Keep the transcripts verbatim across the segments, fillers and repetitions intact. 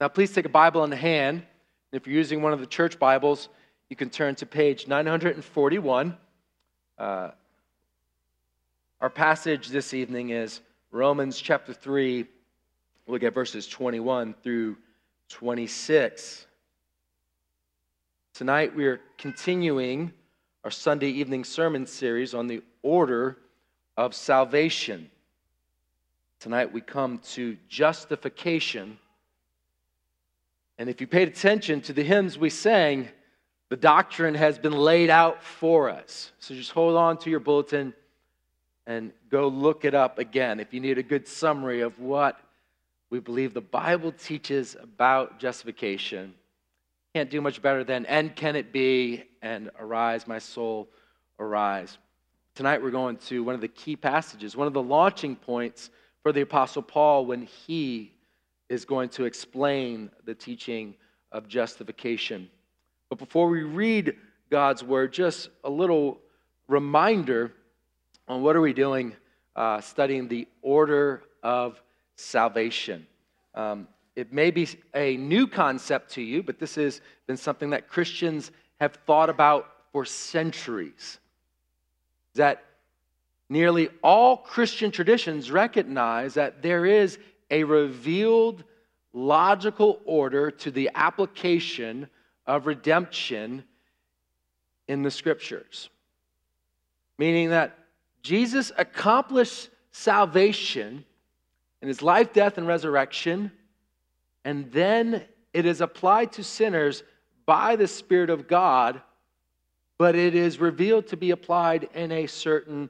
Now, please take a Bible in the hand. If you're using one of the church Bibles, you can turn to page nine forty-one. Uh, our passage this evening is Romans chapter three. We'll get verses twenty-one through twenty-six. Tonight we are continuing our Sunday evening sermon series on the order of salvation. Tonight we come to justification. And if you paid attention to the hymns we sang, the doctrine has been laid out for us. So just hold on to your bulletin and go look it up again if you need a good summary of what we believe the Bible teaches about justification. Can't do much better than, and can it be, and arise, my soul, arise. Tonight we're going to one of the key passages, one of the launching points for the Apostle Paul when he is going to explain the teaching of justification. But before we read God's word, just a little reminder on what are we doing uh, studying the order of salvation. Um, it may be a new concept to you, but this has been something that Christians have thought about for centuries. That nearly all Christian traditions recognize that there is a revealed logical order to the application of redemption in the Scriptures. Meaning that Jesus accomplished salvation in his life, death, and resurrection, and then it is applied to sinners by the Spirit of God, but it is revealed to be applied in a certain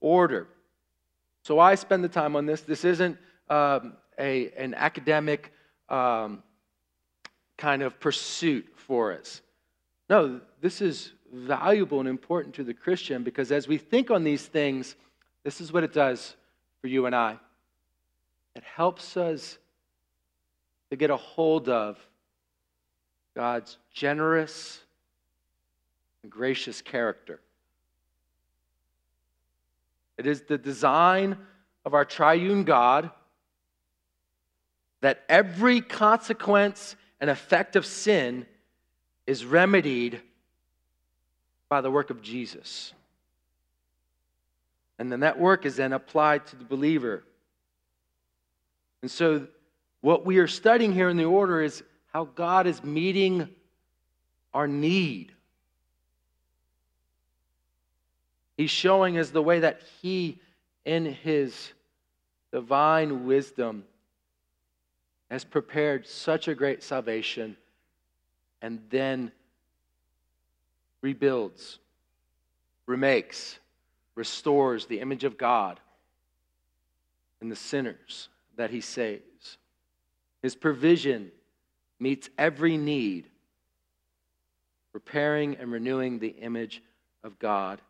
order. So I spend the time on this. This isn't um, a, an academic um, kind of pursuit for us. No, this is valuable and important to the Christian because as we think on these things, this is what it does for you and I. It helps us to get a hold of God's generous and gracious character. It is the design of our triune God that every consequence and effect of sin is remedied by the work of Jesus. And then that work is then applied to the believer. And so what we are studying here in the order is how God is meeting our need. He's showing us the way that he, in his divine wisdom, has prepared such a great salvation and then rebuilds, remakes, restores the image of God in the sinners that he saves. His provision meets every need, repairing and renewing the image of God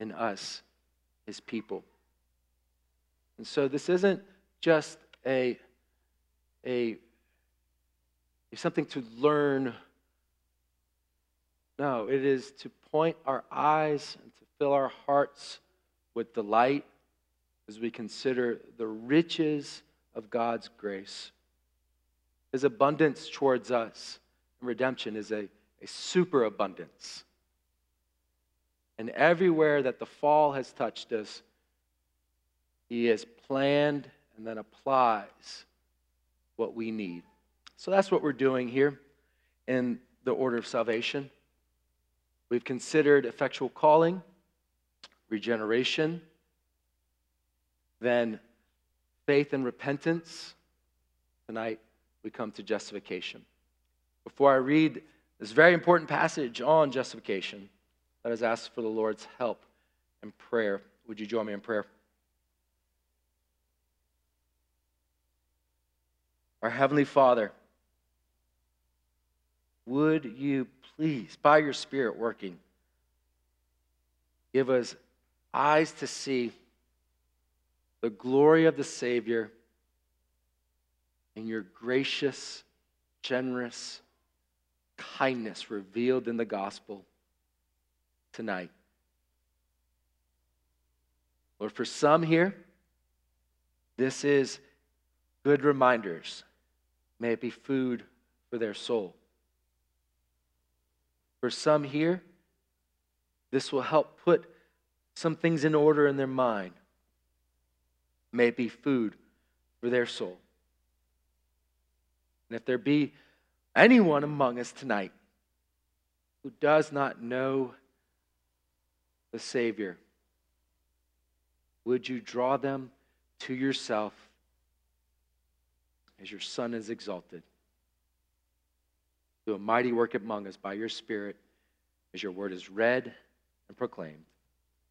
in us, his people. And so this isn't just a, a something to learn. No, it is to point our eyes and to fill our hearts with delight as we consider the riches of God's grace. His abundance towards us in redemption is a, a superabundance. And everywhere that the fall has touched us, he has planned and then applies what we need. So that's what we're doing here in the order of salvation. We've considered effectual calling, regeneration, then faith and repentance. Tonight, we come to justification. Before I read this very important passage on justification, let us ask for the Lord's help and prayer. Would you join me in prayer? Our Heavenly Father, would you please, by your Spirit working, give us eyes to see the glory of the Savior and your gracious, generous kindness revealed in the gospel tonight. Lord, for some here, this is good reminders May it be food for their soul. For some here, this will help put some things in order in their mind. May it be food for their soul. And if there be anyone among us tonight who does not know the Savior, would you draw them to yourself as your Son is exalted? Do a mighty work among us by your Spirit as your word is read and proclaimed.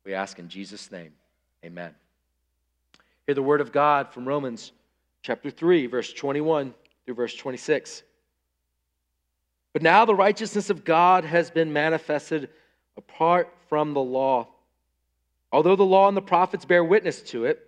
We ask in Jesus' name, amen. Hear the word of God from Romans chapter three, verse twenty-one through verse twenty-six. But now the righteousness of God has been manifested apart from the law. Although the law and the prophets bear witness to it,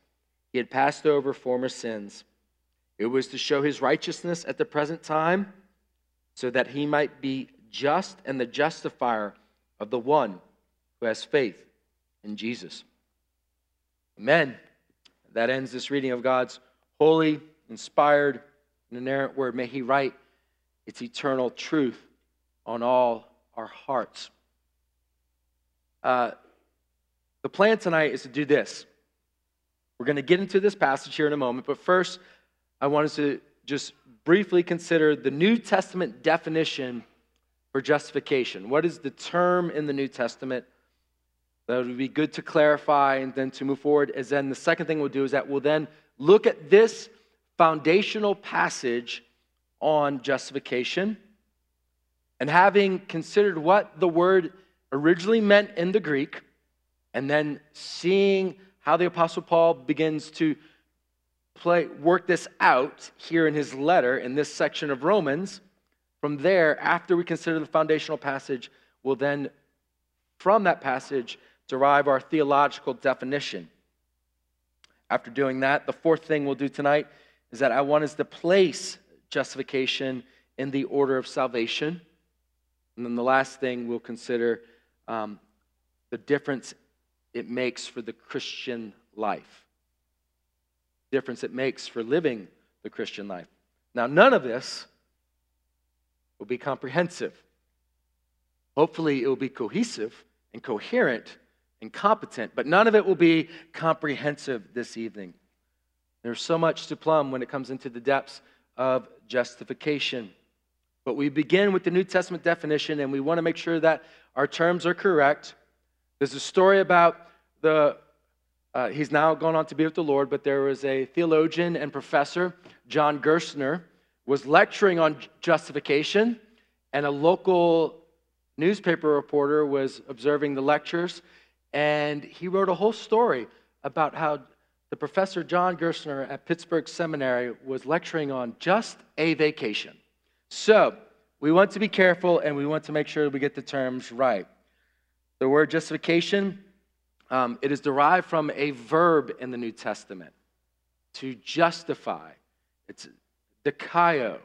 he had passed over former sins. It was to show his righteousness at the present time, so that he might be just and the justifier of the one who has faith in Jesus. Amen. That ends this reading of God's holy, inspired, and inerrant word. May he write its eternal truth on all our hearts. Uh, the plan tonight is to do this. We're going to get into this passage here in a moment, but first I want us to just briefly consider the New Testament definition for justification. What is the term in the New Testament? That would be good to clarify and then to move forward. And then the second thing we'll do is that we'll then look at this foundational passage on justification, and having considered what the word originally meant in the Greek, and then seeing how the Apostle Paul begins to play, work this out here in his letter in this section of Romans. From there, after we consider the foundational passage, we'll then, from that passage, derive our theological definition. After doing that, the fourth thing we'll do tonight is that I want us to place justification in the order of salvation. And then the last thing we'll consider um, the difference it makes for the Christian life. Difference it makes for living the Christian life. Now, none of this will be comprehensive. Hopefully, it will be cohesive and coherent and competent, but none of it will be comprehensive this evening. There's so much to plumb when it comes into the depths of justification. But we begin with the New Testament definition, and we want to make sure that our terms are correct. There's a story about the, uh, he's now gone on to be with the Lord, but there was a theologian and professor, John Gerstner, was lecturing on justification, and a local newspaper reporter was observing the lectures, and he wrote a whole story about how the professor John Gerstner at Pittsburgh Seminary was lecturing on just a vacation. So, we want to be careful and we want to make sure we get the terms right. The word justification, um, it is derived from a verb in the New Testament, to justify. It's dikaioō.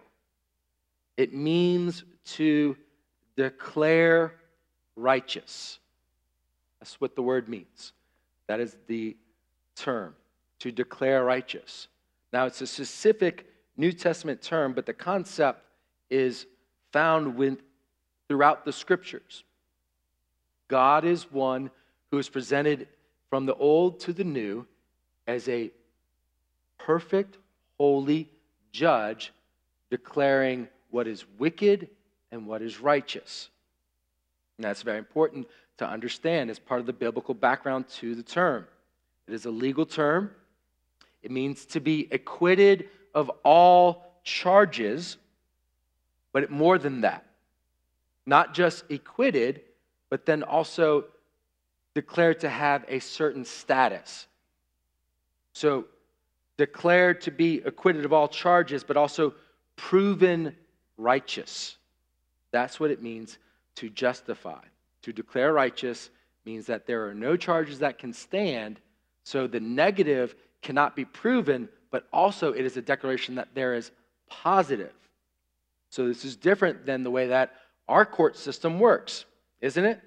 It means to declare righteous. That's what the word means. That is the term. To declare righteous. Now, it's a specific New Testament term, but the concept is found with, throughout the Scriptures. God is one who is presented from the old to the new as a perfect, holy judge, declaring what is wicked and what is righteous. And that's very important to understand as part of the biblical background to the term. It is a legal term. It means to be acquitted of all charges, but more than that. Not just acquitted, but then also declared to have a certain status. So declared to be acquitted of all charges, but also proven righteous. That's what it means to justify. To declare righteous means that there are no charges that can stand, so the negative cannot be proven, but also it is a declaration that there is positive. So this is different than the way that our court system works, isn't it?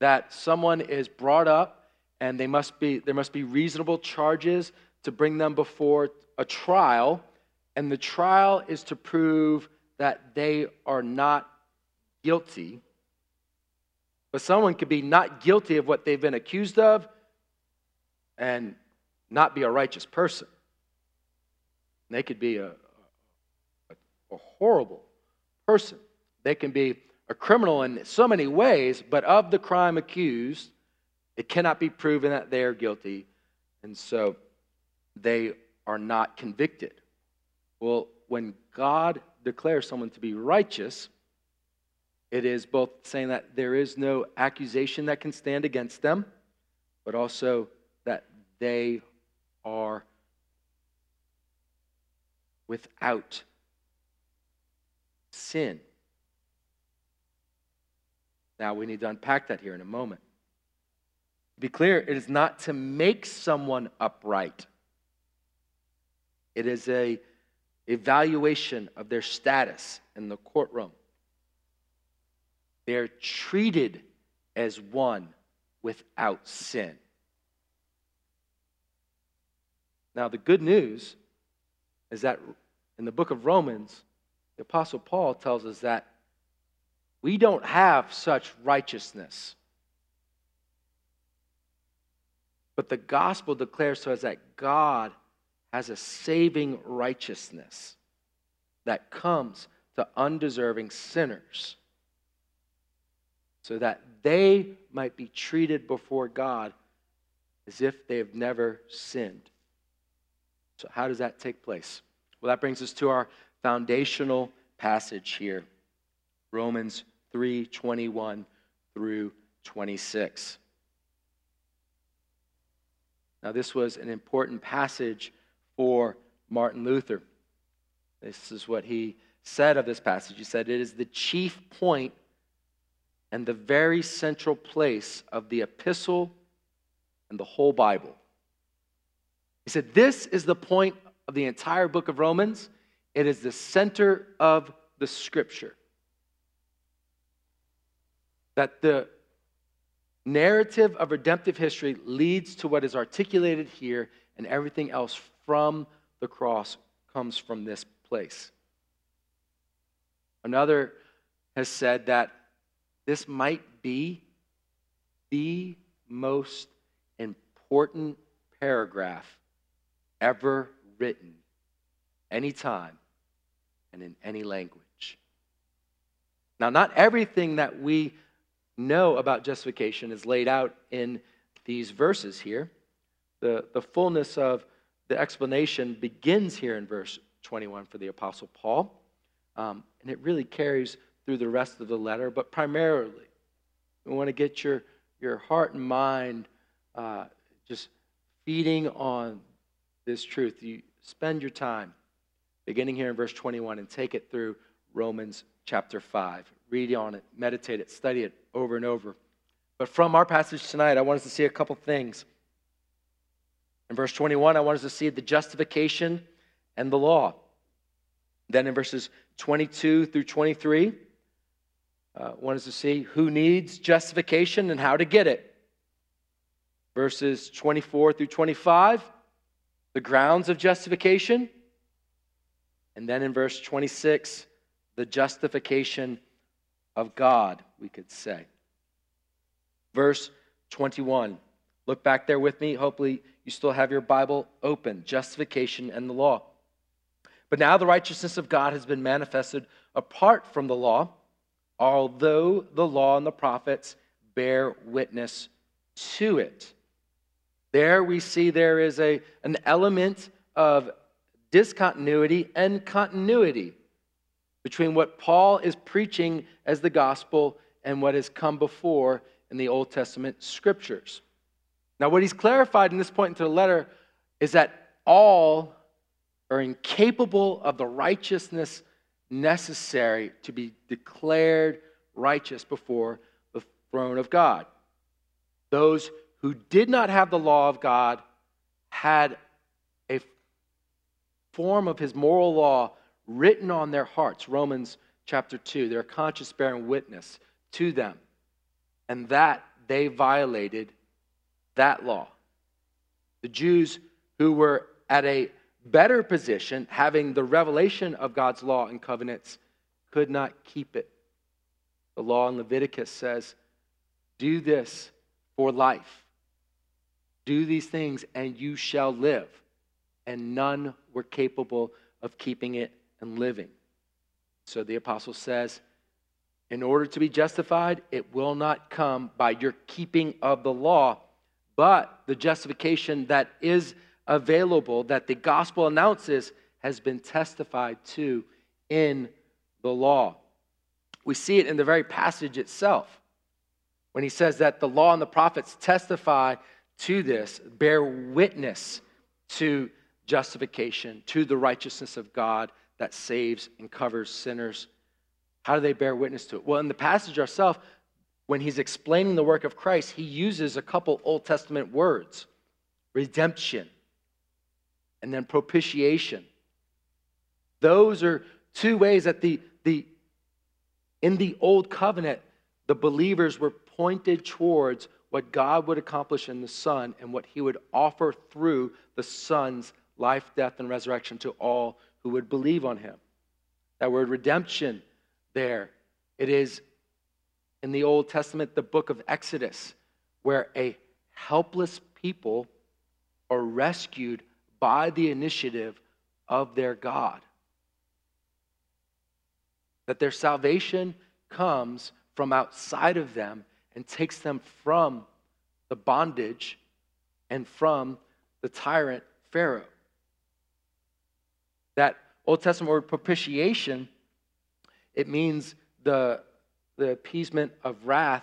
That someone is brought up and they must be, there must be reasonable charges to bring them before a trial, and the trial is to prove that they are not guilty. But someone could be not guilty of what they've been accused of and not be a righteous person. And they could be a, a, a horrible person. They can be a criminal in so many ways, but of the crime accused, it cannot be proven that they are guilty, and so they are not convicted. Well, when God declares someone to be righteous, it is both saying that there is no accusation that can stand against them, but also that they are without sin. Now, we need to unpack that here in a moment. To be clear, it is not to make someone upright. It is an evaluation of their status in the courtroom. They're treated as one without sin. Now, the good news is that in the book of Romans, the Apostle Paul tells us that we don't have such righteousness. But the gospel declares to us that God has a saving righteousness that comes to undeserving sinners, so that they might be treated before God as if they have never sinned. So how does that take place? Well, that brings us to our foundational passage here, Romans three, twenty-one through twenty-six. Now, this was an important passage for Martin Luther. This is what he said of this passage. He said, "It is the chief point and the very central place of the epistle and the whole Bible." He said, this is the point of the entire book of Romans. It is the center of the scripture. That the narrative of redemptive history leads to what is articulated here, and everything else from the cross comes from this place. Another has said that this might be the most important paragraph ever written, anytime and in any language. Now, not everything that we know about justification is laid out in these verses here. The, the fullness of the explanation begins here in verse twenty-one for the Apostle Paul, um, and it really carries through the rest of the letter, but primarily, we want to get your, your heart and mind uh, just feeding on this truth. You spend your time beginning here in verse twenty-one and take it through Romans chapter five. Read on it, meditate it, study it over and over. But from our passage tonight, I want us to see a couple things. In verse twenty-one, I want us to see the justification and the law. Then in verses twenty-two through twenty-three, Uh, one is to see who needs justification and how to get it. Verses twenty-four through twenty-five, the grounds of justification. And then in verse twenty-six, the justification of God, we could say. Verse twenty-one, look back there with me. Hopefully you still have your Bible open. Justification and the law. But now the righteousness of God has been manifested apart from the law, although the law and the prophets bear witness to it. There we see there is a, an element of discontinuity and continuity between what Paul is preaching as the gospel and what has come before in the Old Testament scriptures. Now, what he's clarified in this point into the letter is that all are incapable of the righteousness necessary to be declared righteous before the throne of God. Those who did not have the law of God had a form of his moral law written on their hearts. Romans chapter two, their conscience bearing witness to them. And that they violated that law. The Jews who were at a better position, having the revelation of God's law and covenants, could not keep it. The law in Leviticus says, do this for life. Do these things and you shall live. And none were capable of keeping it and living. So the apostle says, in order to be justified, it will not come by your keeping of the law, but the justification that is available, that the gospel announces, has been testified to in the law. We see it in the very passage itself, when he says that the law and the prophets testify to this, bear witness to justification, to the righteousness of God that saves and covers sinners. How do they bear witness to it? Well, in the passage itself, when he's explaining the work of Christ, he uses a couple Old Testament words, redemption and then propitiation. Those are two ways that the, the in the Old Covenant, the believers were pointed towards what God would accomplish in the Son and what he would offer through the Son's life, death, and resurrection to all who would believe on him. That word redemption there, it is in the Old Testament, the book of Exodus, where a helpless people are rescued by the initiative of their God. That their salvation comes from outside of them and takes them from the bondage and from the tyrant Pharaoh. That Old Testament word propitiation, it means the, the appeasement of wrath.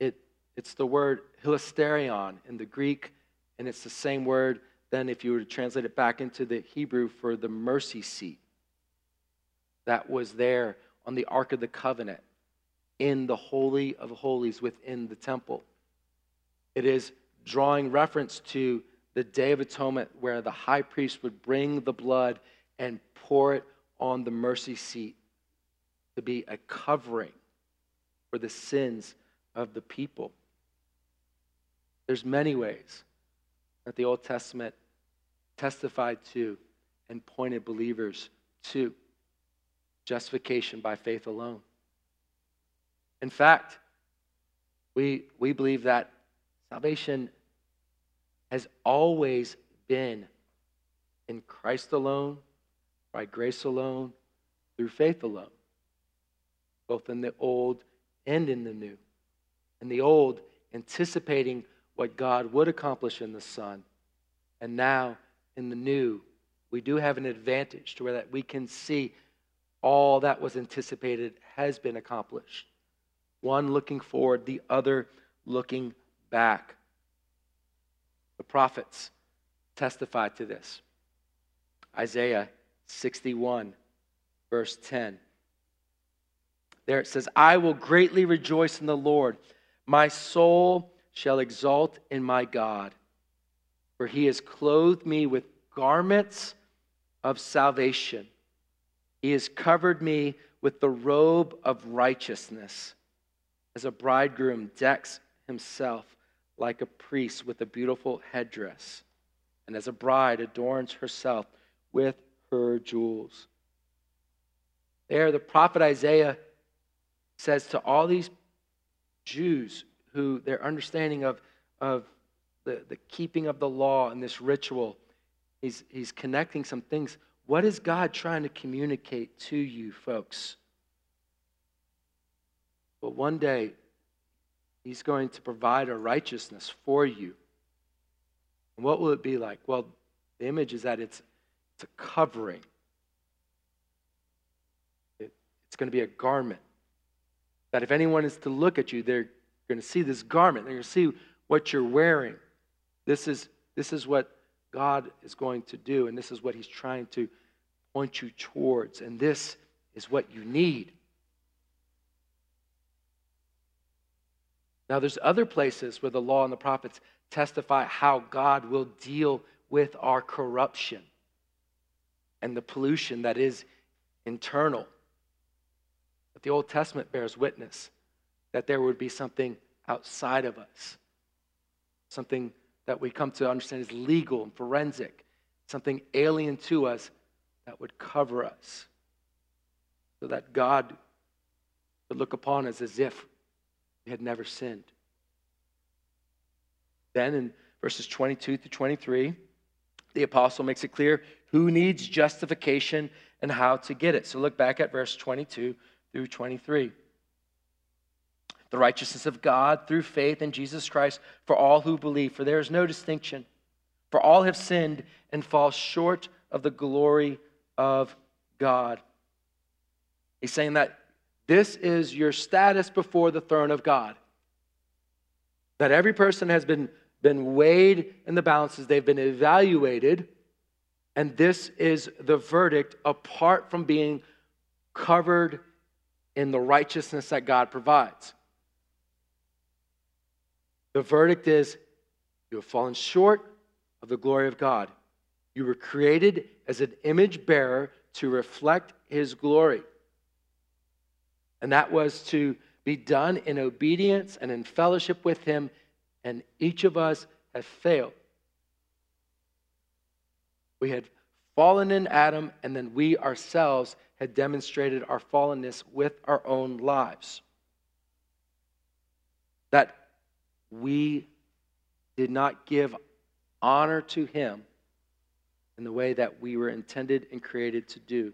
It, it's the word hilasterion in the Greek, and it's the same word then if you were to translate it back into the Hebrew for the mercy seat that was there on the Ark of the Covenant in the Holy of Holies within the temple. It is drawing reference to the Day of Atonement where the high priest would bring the blood and pour it on the mercy seat to be a covering for the sins of the people. There's many ways that the Old Testament testified to and pointed believers to justification by faith alone. In fact, we, we believe that salvation has always been in Christ alone, by grace alone, through faith alone, both in the old and in the new. In the old, anticipating what God would accomplish in the Son. And now, in the new, we do have an advantage to where that we can see all that was anticipated has been accomplished. One looking forward, the other looking back. The prophets testify to this. Isaiah sixty-one, verse ten. There it says, I will greatly rejoice in the Lord. My soul shall exalt in my God, for he has clothed me with garments of salvation. He has covered me with the robe of righteousness, as a bridegroom decks himself like a priest with a beautiful headdress, and as a bride adorns herself with her jewels. There, the prophet Isaiah says to all these Jews who their understanding of, of the, the keeping of the law and this ritual, he's, he's connecting some things. What is God trying to communicate to you, folks? But one day, he's going to provide a righteousness for you. And what will it be like? Well, the image is that it's, it's a covering. It, it's going to be a garment. That if anyone is to look at you, they're going to see this garment. They're going to see what you're wearing. This is, this is what God is going to do, and this is what he's trying to point you towards. And this is what you need. Now, there's other places where the law and the prophets testify how God will deal with our corruption and the pollution that is internal. But the Old Testament bears witness that there would be something outside of us, something that we come to understand is legal and forensic, something alien to us that would cover us, so that God would look upon us as if we had never sinned. Then in verses twenty-two through twenty-three, the apostle makes it clear who needs justification and how to get it. So look back at verse twenty-two through twenty-three. The righteousness of God through faith in Jesus Christ for all who believe, for there is no distinction. For all have sinned and fall short of the glory of God. He's saying that this is your status before the throne of God. That every person has been, been weighed in the balances. They've been evaluated. And this is the verdict apart from being covered in the righteousness that God provides. The verdict is you have fallen short of the glory of God. You were created as an image bearer to reflect his glory. And that was to be done in obedience and in fellowship with him, and each of us has failed. We had fallen in Adam, and then we ourselves had demonstrated our fallenness with our own lives. That we did not give honor to him in the way that we were intended and created to do.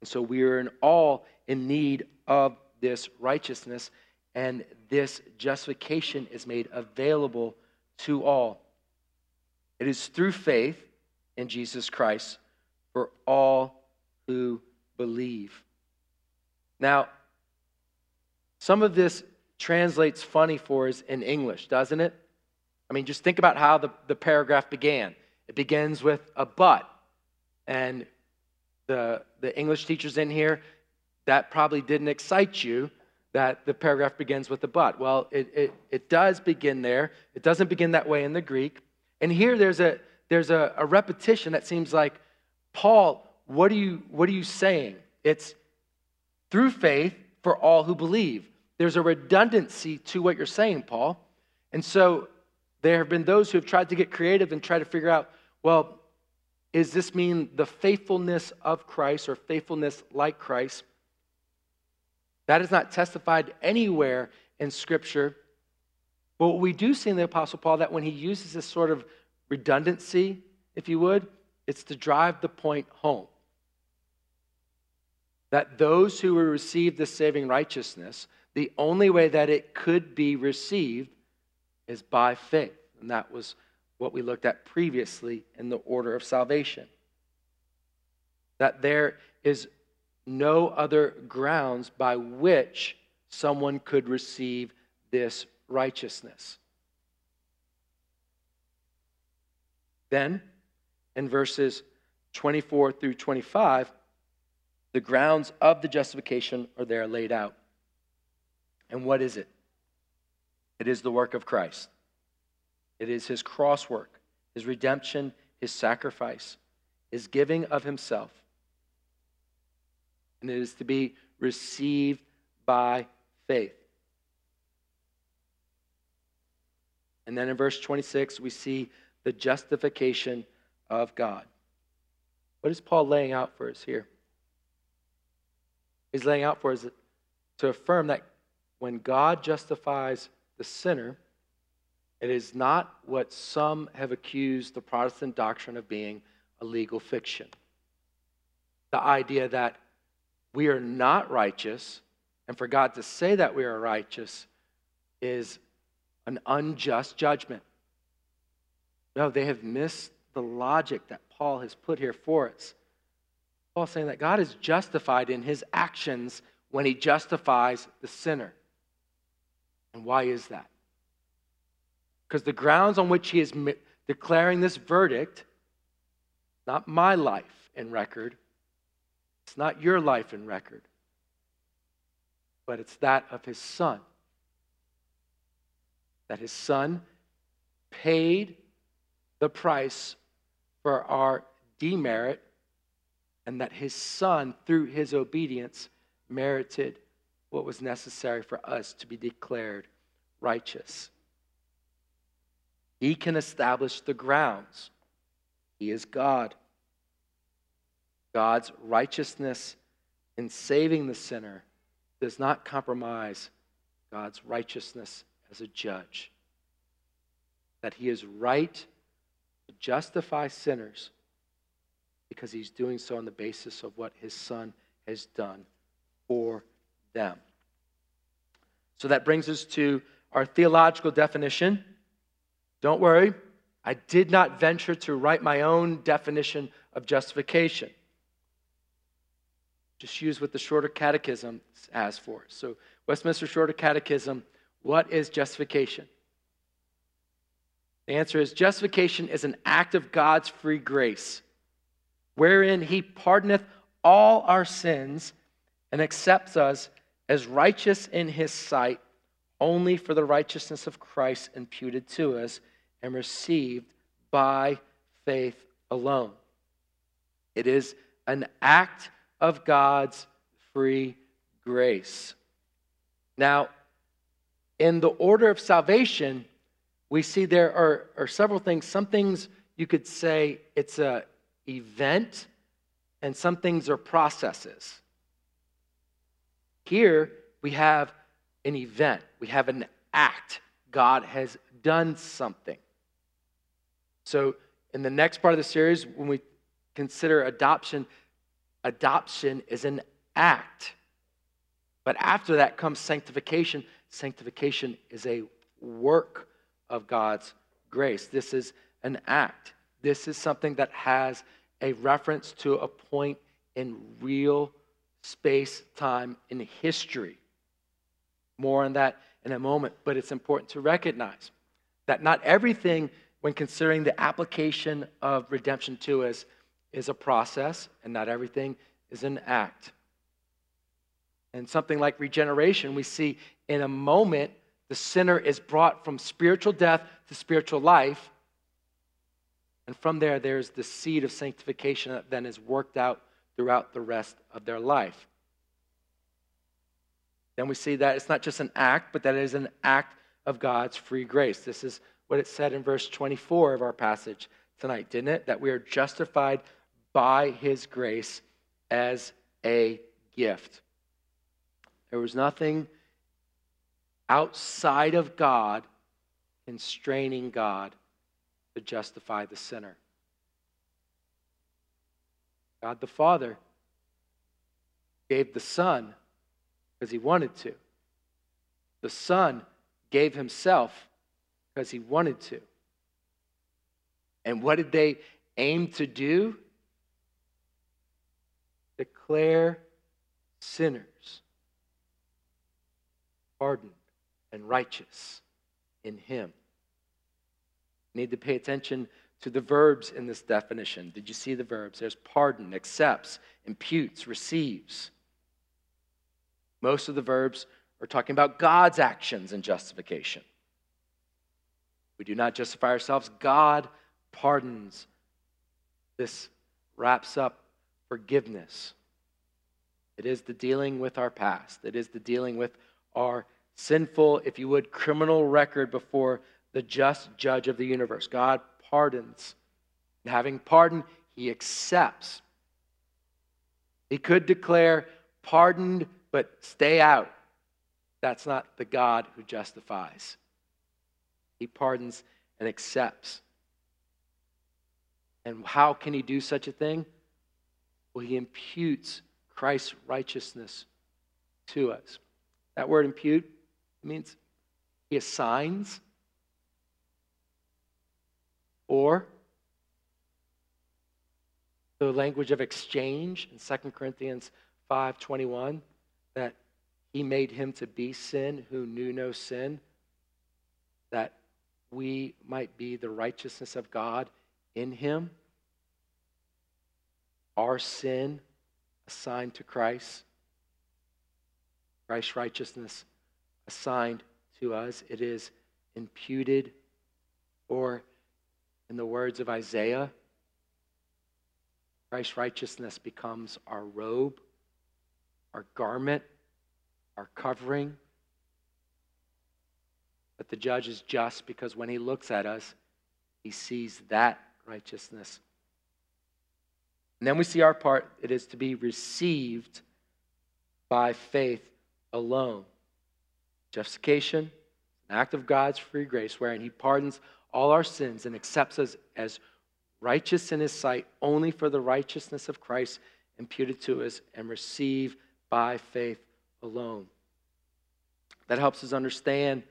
And so we are in all in need of this righteousness, and this justification is made available to all. It is through faith in Jesus Christ for all who believe. Now, some of this translates funny for us in English, doesn't it? I mean, just think about how the, the paragraph began. It begins with a but, and The, the English teachers in here, that probably didn't excite you that the paragraph begins with a but. Well, it, it, it does begin there. It doesn't begin that way in the Greek. And here there's a there's a, a repetition that seems like, Paul, what are you what are you saying? It's through faith for all who believe. There's a redundancy to what you're saying, Paul. And so there have been those who have tried to get creative and try to figure out, well, does this mean the faithfulness of Christ or faithfulness like Christ? That is not testified anywhere in Scripture. But what we do see in the Apostle Paul, that when he uses this sort of redundancy, if you would, it's to drive the point home. That those who will receive the saving righteousness, the only way that it could be received is by faith. And that was what we looked at previously in the order of salvation. That there is no other grounds by which someone could receive this righteousness. Then, in verses twenty-four through twenty-five, the grounds of the justification are there laid out. And what is it? It is the work of Christ. It is his cross work, his redemption, his sacrifice, his giving of himself. And it is to be received by faith. And then in verse twenty-six, we see the justification of God. What is Paul laying out for us here? He's laying out for us to affirm that when God justifies the sinner, it is not what some have accused the Protestant doctrine of being a legal fiction. The idea that we are not righteous, and for God to say that we are righteous is an unjust judgment. No, they have missed the logic that Paul has put here for us. Paul's saying that God is justified in his actions when he justifies the sinner. And why is that? Because the grounds on which he is declaring this verdict, not my life and record, It's not your life and record, but it's that of his son. That his son paid the price for our demerit, and that his son, through his obedience, merited what was necessary for us to be declared righteous. He can establish the grounds. He is God. God's righteousness in saving the sinner does not compromise God's righteousness as a judge. That he is right to justify sinners because he's doing so on the basis of what his son has done for them. So that brings us to our theological definition. Don't worry, I did not venture to write my own definition of justification. Just use what the Shorter Catechism has for us. So, Westminster Shorter Catechism, what is justification? The answer is, justification is an act of God's free grace, wherein he pardoneth all our sins and accepts us as righteous in his sight only for the righteousness of Christ imputed to us and received by faith alone. It is an act of God's free grace. Now, in the order of salvation, we see there are, are several things. Some things you could say it's an event, and some things are processes. Here we have an event. We have an act. God has done something. So in the next part of the series, when we consider adoption, adoption is an act. But after that comes sanctification. Sanctification is a work of God's grace. This is an act. This is something that has a reference to a point in real space, time, in history. More on that in a moment. But it's important to recognize that not everything, when considering the application of redemption to us, is a process, and not everything is an act. And something like regeneration, we see in a moment the sinner is brought from spiritual death to spiritual life, and from there, there's the seed of sanctification that then is worked out throughout the rest of their life. Then we see that it's not just an act, but that it is an act of God's free grace. This is what it said in verse twenty-four of our passage tonight, didn't it? That we are justified by his grace as a gift. There was nothing outside of God constraining God to justify the sinner. God the Father gave the Son because he wanted to. The Son gave himself because he wanted to. And what did they aim to do? Declare sinners pardoned and righteous in him. You need to pay attention to the verbs in this definition. Did you see the verbs? There's pardon, accepts, imputes, receives. Most of the verbs are talking about God's actions in justification. We do not justify ourselves. God pardons. This wraps up forgiveness. It is the dealing with our past. It is the dealing with our sinful, if you would, criminal record before the just judge of the universe. God pardons. And having pardoned, he accepts. He could declare pardoned, but stay out. That's not the God who justifies. He pardons and accepts. And how can he do such a thing? Well, he imputes Christ's righteousness to us. That word impute means he assigns or the language of exchange in Second Corinthians five twenty-one, that he made him to be sin who knew no sin, that we might be the righteousness of God in him. Our sin assigned to Christ. Christ's righteousness assigned to us. It is imputed, or in the words of Isaiah, Christ's righteousness becomes our robe, our garment, our covering. But the judge is just, because when he looks at us, he sees that righteousness. And then we see our part. It is to be received by faith alone. Justification, an act of God's free grace, wherein he pardons all our sins and accepts us as righteous in his sight only for the righteousness of Christ imputed to us and received by faith alone. That helps us understand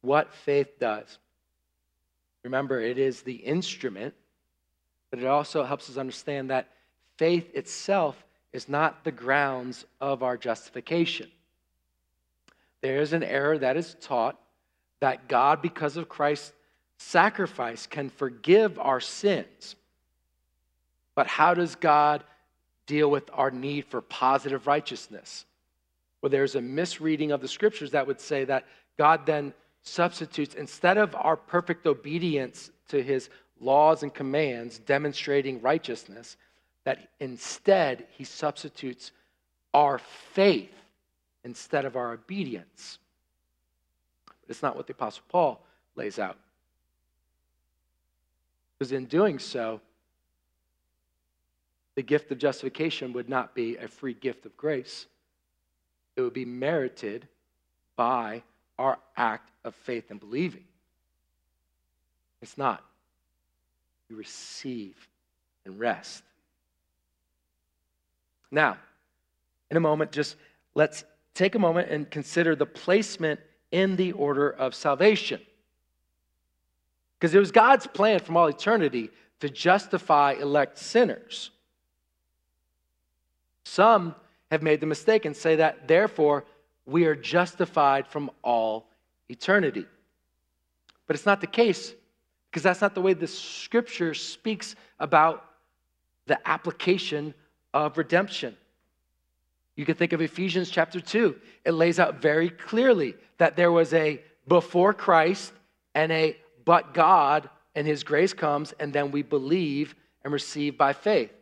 what faith does. Remember, it is the instrument, but it also helps us understand that faith itself is not the grounds of our justification. There is an error that is taught that God, because of Christ's sacrifice, can forgive our sins. But how does God deal with our need for positive righteousness? Well, there's a misreading of the scriptures that would say that God then substitutes, instead of our perfect obedience to his laws and commands demonstrating righteousness, that instead he substitutes our faith instead of our obedience. But it's not what the Apostle Paul lays out. Because in doing so, the gift of justification would not be a free gift of grace. It would be merited by our act of faith and believing. It's not. You receive and rest. Now, in a moment, just let's take a moment and consider the placement in the order of salvation. Because it was God's plan from all eternity to justify elect sinners. Some have made the mistake and say that, therefore, we are justified from all eternity. But it's not the case, because that's not the way the scripture speaks about the application of redemption. You can think of Ephesians chapter two. It lays out very clearly that there was a before Christ and a but God, and his grace comes, and then we believe and receive by faith.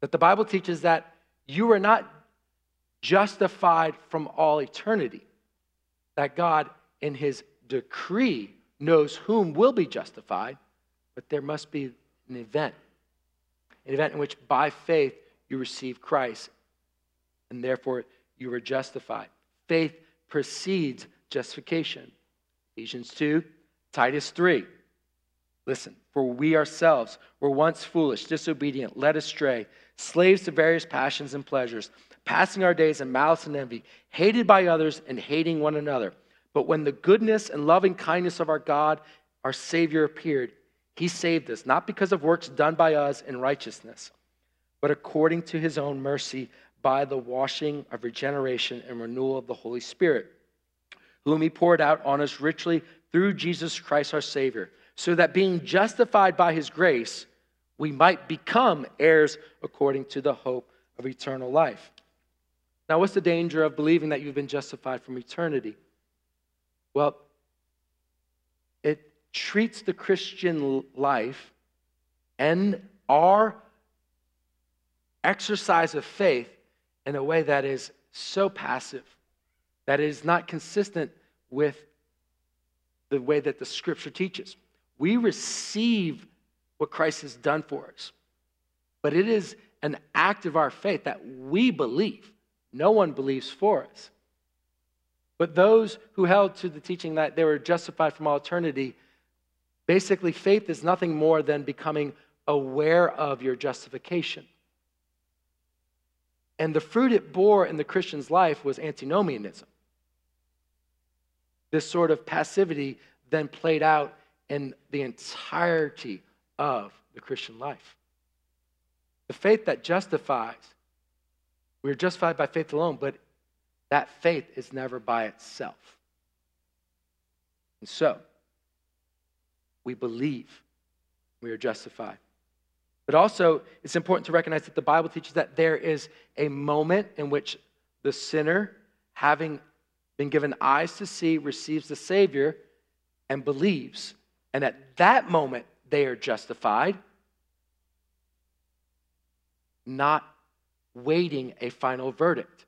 That the Bible teaches that you are not justified from all eternity, that God in his decree knows whom will be justified, but there must be an event, an event in which by faith you receive Christ, and therefore you are justified. Faith precedes justification. Ephesians two, Titus three. Listen, for we ourselves were once foolish, disobedient, led astray, slaves to various passions and pleasures, passing our days in malice and envy, hated by others and hating one another. But when the goodness and loving kindness of our God, our Savior, appeared, he saved us, not because of works done by us in righteousness, but according to his own mercy by the washing of regeneration and renewal of the Holy Spirit, whom he poured out on us richly through Jesus Christ our Savior, so that being justified by his grace, we might become heirs according to the hope of eternal life. Now, what's the danger of believing that you've been justified from eternity? Well, it treats the Christian life and our exercise of faith in a way that is so passive, that it is not consistent with the way that the Scripture teaches. We receive what Christ has done for us, but it is an act of our faith that we believe. No one believes for us. But those who held to the teaching that they were justified from all eternity, basically faith is nothing more than becoming aware of your justification. And the fruit it bore in the Christian's life was antinomianism. This sort of passivity then played out in the entirety of the Christian life. The faith that justifies, we're justified by faith alone, but that faith is never by itself. And so, we believe we are justified. But also, it's important to recognize that the Bible teaches that there is a moment in which the sinner, having been given eyes to see, receives the Savior and believes. And at that moment, they are justified, not waiting a final verdict.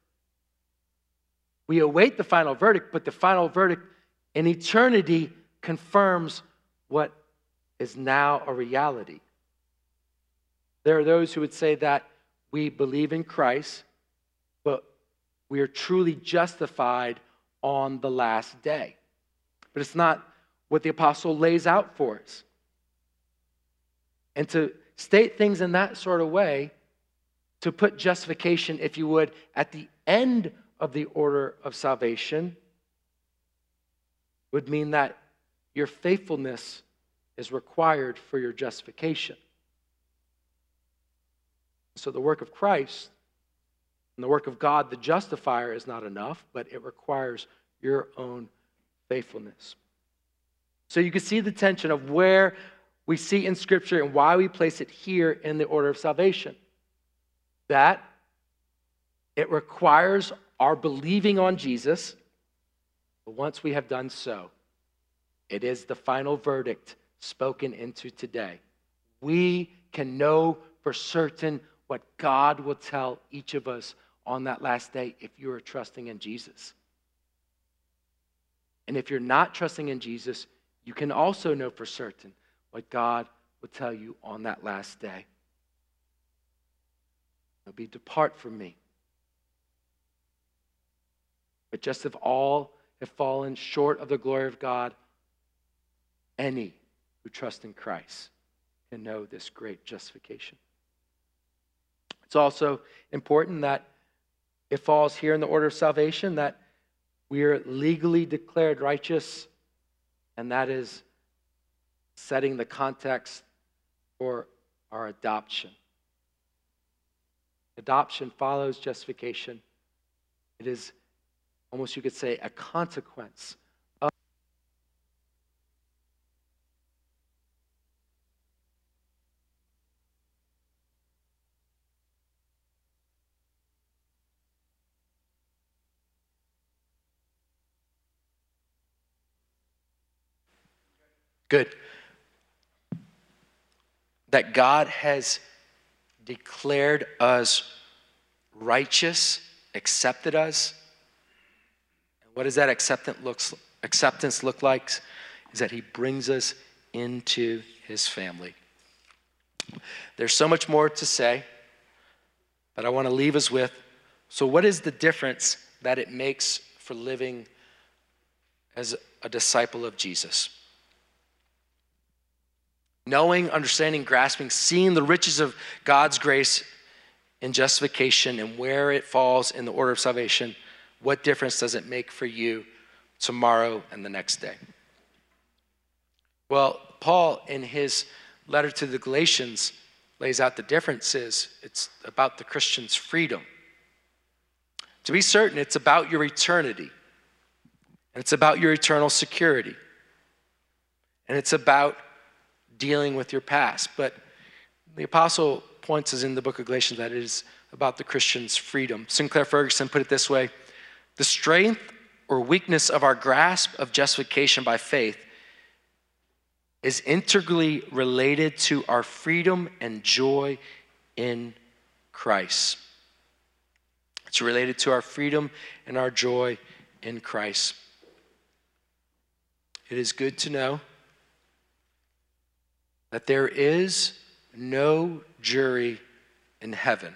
We await the final verdict, but the final verdict in eternity confirms what is now a reality. There are those who would say that we believe in Christ, but we are truly justified on the last day. But it's not what the apostle lays out for us. And to state things in that sort of way, to put justification, if you would, at the end of the order of salvation, would mean that your faithfulness is required for your justification. So the work of Christ and the work of God, the justifier, is not enough, but it requires your own faithfulness. So you can see the tension of where we see in Scripture and why we place it here in the order of salvation. That it requires our believing on Jesus, but once we have done so, it is the final verdict spoken into today. We can know for certain what God will tell each of us on that last day if you are trusting in Jesus. And if you're not trusting in Jesus, you can also know for certain what God will tell you on that last day. It'll be, depart from me. But just if all have fallen short of the glory of God, any who trust in Christ can know this great justification. It's also important that it falls here in the order of salvation that we are legally declared righteous, and that is setting the context for our adoption. Adoption follows justification. It is almost, you could say, a consequence of good. That God has declared us righteous, accepted us. And what does that acceptance looks acceptance look like? Is that he brings us into his family. There's so much more to say, but I want to leave us with, so what is the difference that it makes for living as a disciple of Jesus? Knowing, understanding, grasping, seeing the riches of God's grace in justification and where it falls in the order of salvation, what difference does it make for you tomorrow and the next day? Well, Paul, in his letter to the Galatians, lays out the differences. It's about the Christian's freedom. To be certain, it's about your eternity. And it's about your eternal security. And it's about dealing with your past. But the apostle points us in the book of Galatians that it is about the Christian's freedom. Sinclair Ferguson put it this way: the strength or weakness of our grasp of justification by faith is integrally related to our freedom and joy in Christ. It's related to our freedom and our joy in Christ. It is good to know that there is no jury in heaven.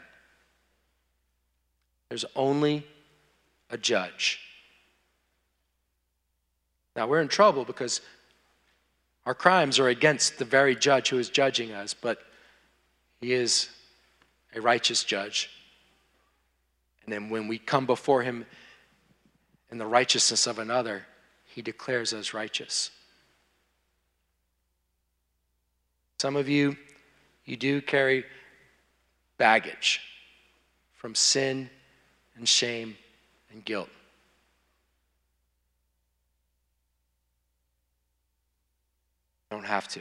There's only a judge. Now we're in trouble because our crimes are against the very judge who is judging us, but he is a righteous judge. And then when we come before him in the righteousness of another, he declares us righteous. Some of you, you do carry baggage from sin and shame and guilt. You don't have to.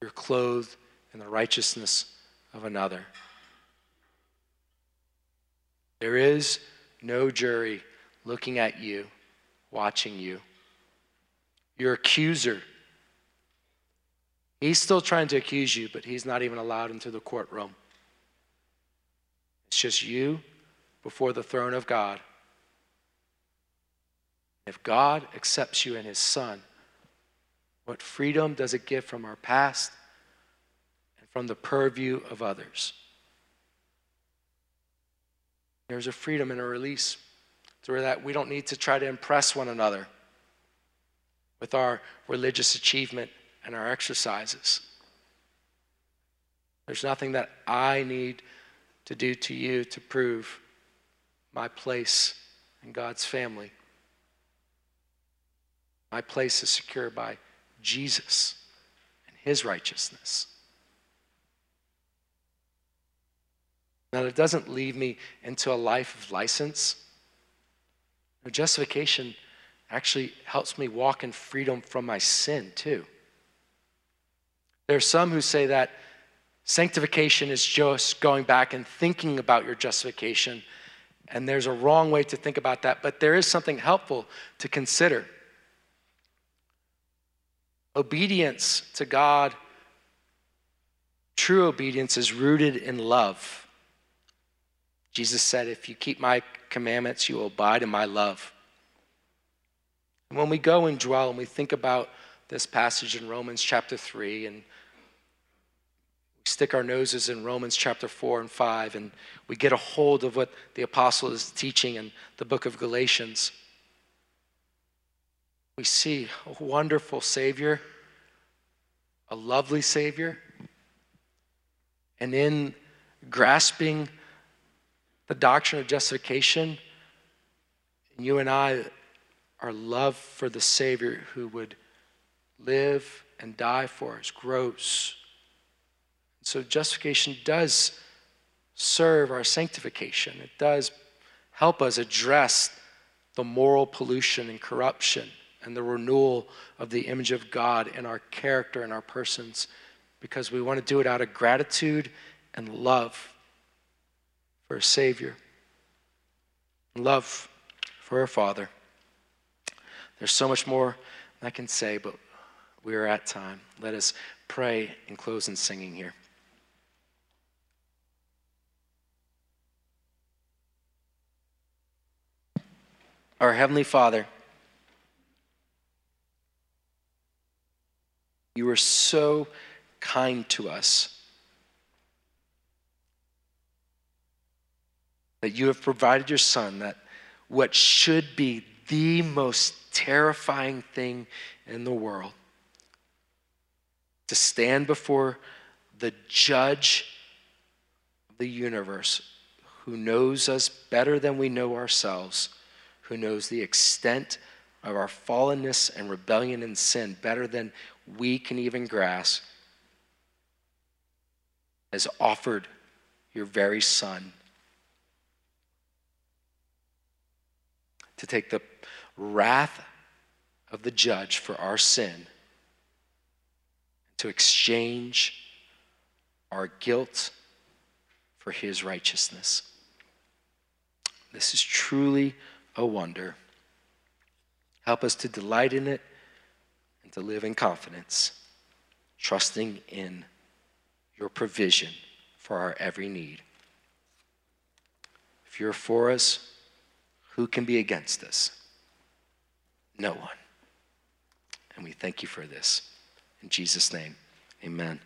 You're clothed in the righteousness of another. There is no jury looking at you, watching you. Your accuser, he's still trying to accuse you, but he's not even allowed into the courtroom. It's just you before the throne of God. If God accepts you in his Son, what freedom does it give from our past and from the purview of others? There's a freedom and a release to where that we don't need to try to impress one another with our religious achievement and our exercises. There's nothing that I need to do to you to prove my place in God's family. My place is secured by Jesus and his righteousness. Now, it doesn't lead me into a life of license. Now, justification actually helps me walk in freedom from my sin, too. There are some who say that sanctification is just going back and thinking about your justification, and there's a wrong way to think about that, but there is something helpful to consider. Obedience to God, true obedience, is rooted in love. Jesus said, if you keep my commandments, you will abide in my love. And when we go and dwell and we think about this passage in Romans chapter three, and we stick our noses in Romans chapter four and five, and we get a hold of what the apostle is teaching in the book of Galatians, we see a wonderful Savior, a lovely Savior, and in grasping the doctrine of justification, you and I are loved for the Savior who would live and die for us, gross. So justification does serve our sanctification. It does help us address the moral pollution and corruption and the renewal of the image of God in our character and our persons, because we want to do it out of gratitude and love for a Savior, love for a Father. There's so much more I can say, but we are at time. Let us pray and close in singing here. Our Heavenly Father, you were so kind to us that you have provided your Son, that what should be the most terrifying thing in the world, to stand before the judge of the universe, who knows us better than we know ourselves, who knows the extent of our fallenness and rebellion and sin better than we can even grasp, has offered your very Son to take the wrath of the judge for our sin, to exchange our guilt for his righteousness. This is truly a wonder. Help us to delight in it and to live in confidence, trusting in your provision for our every need. If you're for us, who can be against us? No one. And we thank you for this. In Jesus' name, amen.